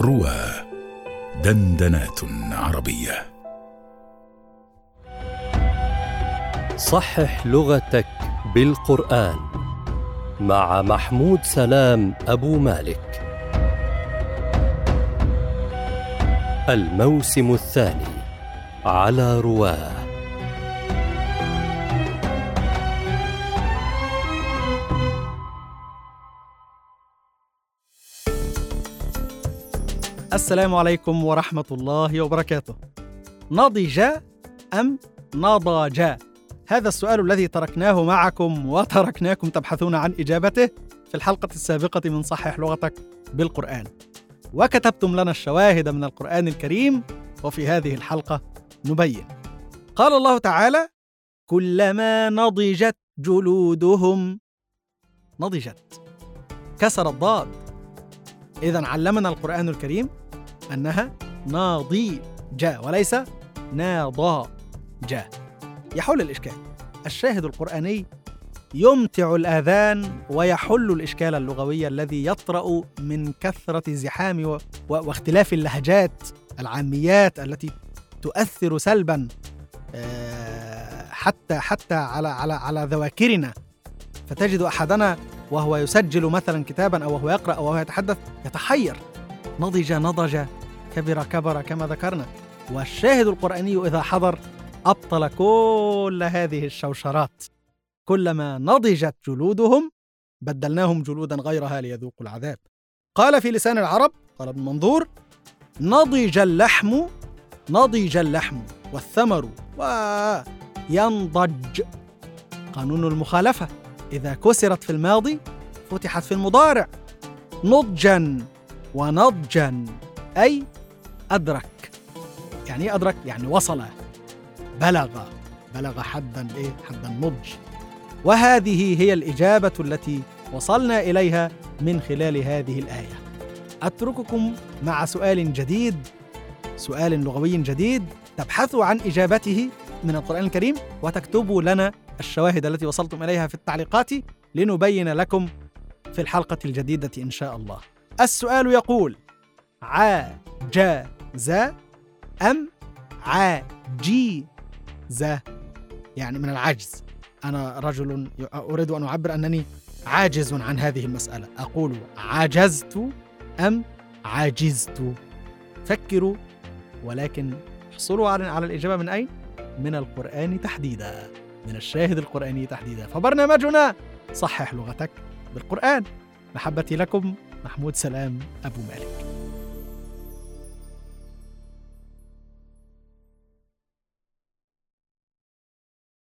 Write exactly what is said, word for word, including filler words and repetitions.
رواة دندنات عربية. صحح لغتك بالقرآن مع محمود سلام أبو مالك. الموسم الثاني على رواة. السلام عليكم ورحمة الله وبركاته. نضج أم نضج؟ هذا السؤال الذي تركناه معكم وتركناكم تبحثون عن إجابته في الحلقة السابقة من صحح لغتك بالقرآن، وكتبتم لنا الشواهد من القرآن الكريم، وفي هذه الحلقة نبين. قال الله تعالى: كلما نضجت جلودهم. نضجت كسر الضاد. إذن علمنا القرآن الكريم أنها ناضجة وليس ناضجة. يحل الإشكال. الشاهد القرآني يمتع الآذان ويحل الإشكال اللغوي الذي يطرأ من كثرة زحام و... واختلاف اللهجات، العاميات التي تؤثر سلبا حتى حتى على على على ذواكرنا. فتجد أحدنا وهو يسجل مثلا كتابا أو وهو يقرأ أو وهو يتحدث يتحير: نضج نضج، كبر كبر، كما ذكرنا. والشاهد القرآني إذا حضر أبطل كل هذه الشوشرات. كلما نضجت جلودهم بدلناهم جلودا غيرها ليذوقوا العذاب. قال في لسان العرب، قال ابن منظور: نضج اللحم نضج اللحم والثمر وينضج. قانون المخالفة، إذا كسرت في الماضي فتحت في المضارع. نضجا ونضجا أي أدرك. يعني أدرك يعني وصل، بلغ بلغ حدا إيه حدا النضج. وهذه هي الإجابة التي وصلنا إليها من خلال هذه الآية. أترككم مع سؤال جديد، سؤال لغوي جديد تبحثوا عن إجابته من القرآن الكريم، وتكتبوا لنا الشواهد التي وصلتم إليها في التعليقات لنبين لكم في الحلقة الجديدة إن شاء الله. السؤال يقول: عاجز أم عاجزة؟ يعني من العجز. أنا رجل أريد أن أعبر أنني عاجز عن هذه المسألة، أقول عجزت أم عجزت؟ فكروا، ولكن احصلوا على الإجابة من أين؟ من القرآن تحديدا، من الشاهد القرآني تحديدا. فبرنامجنا صحح لغتك بالقرآن. محبتي لكم، محمود سلام أبو مالك.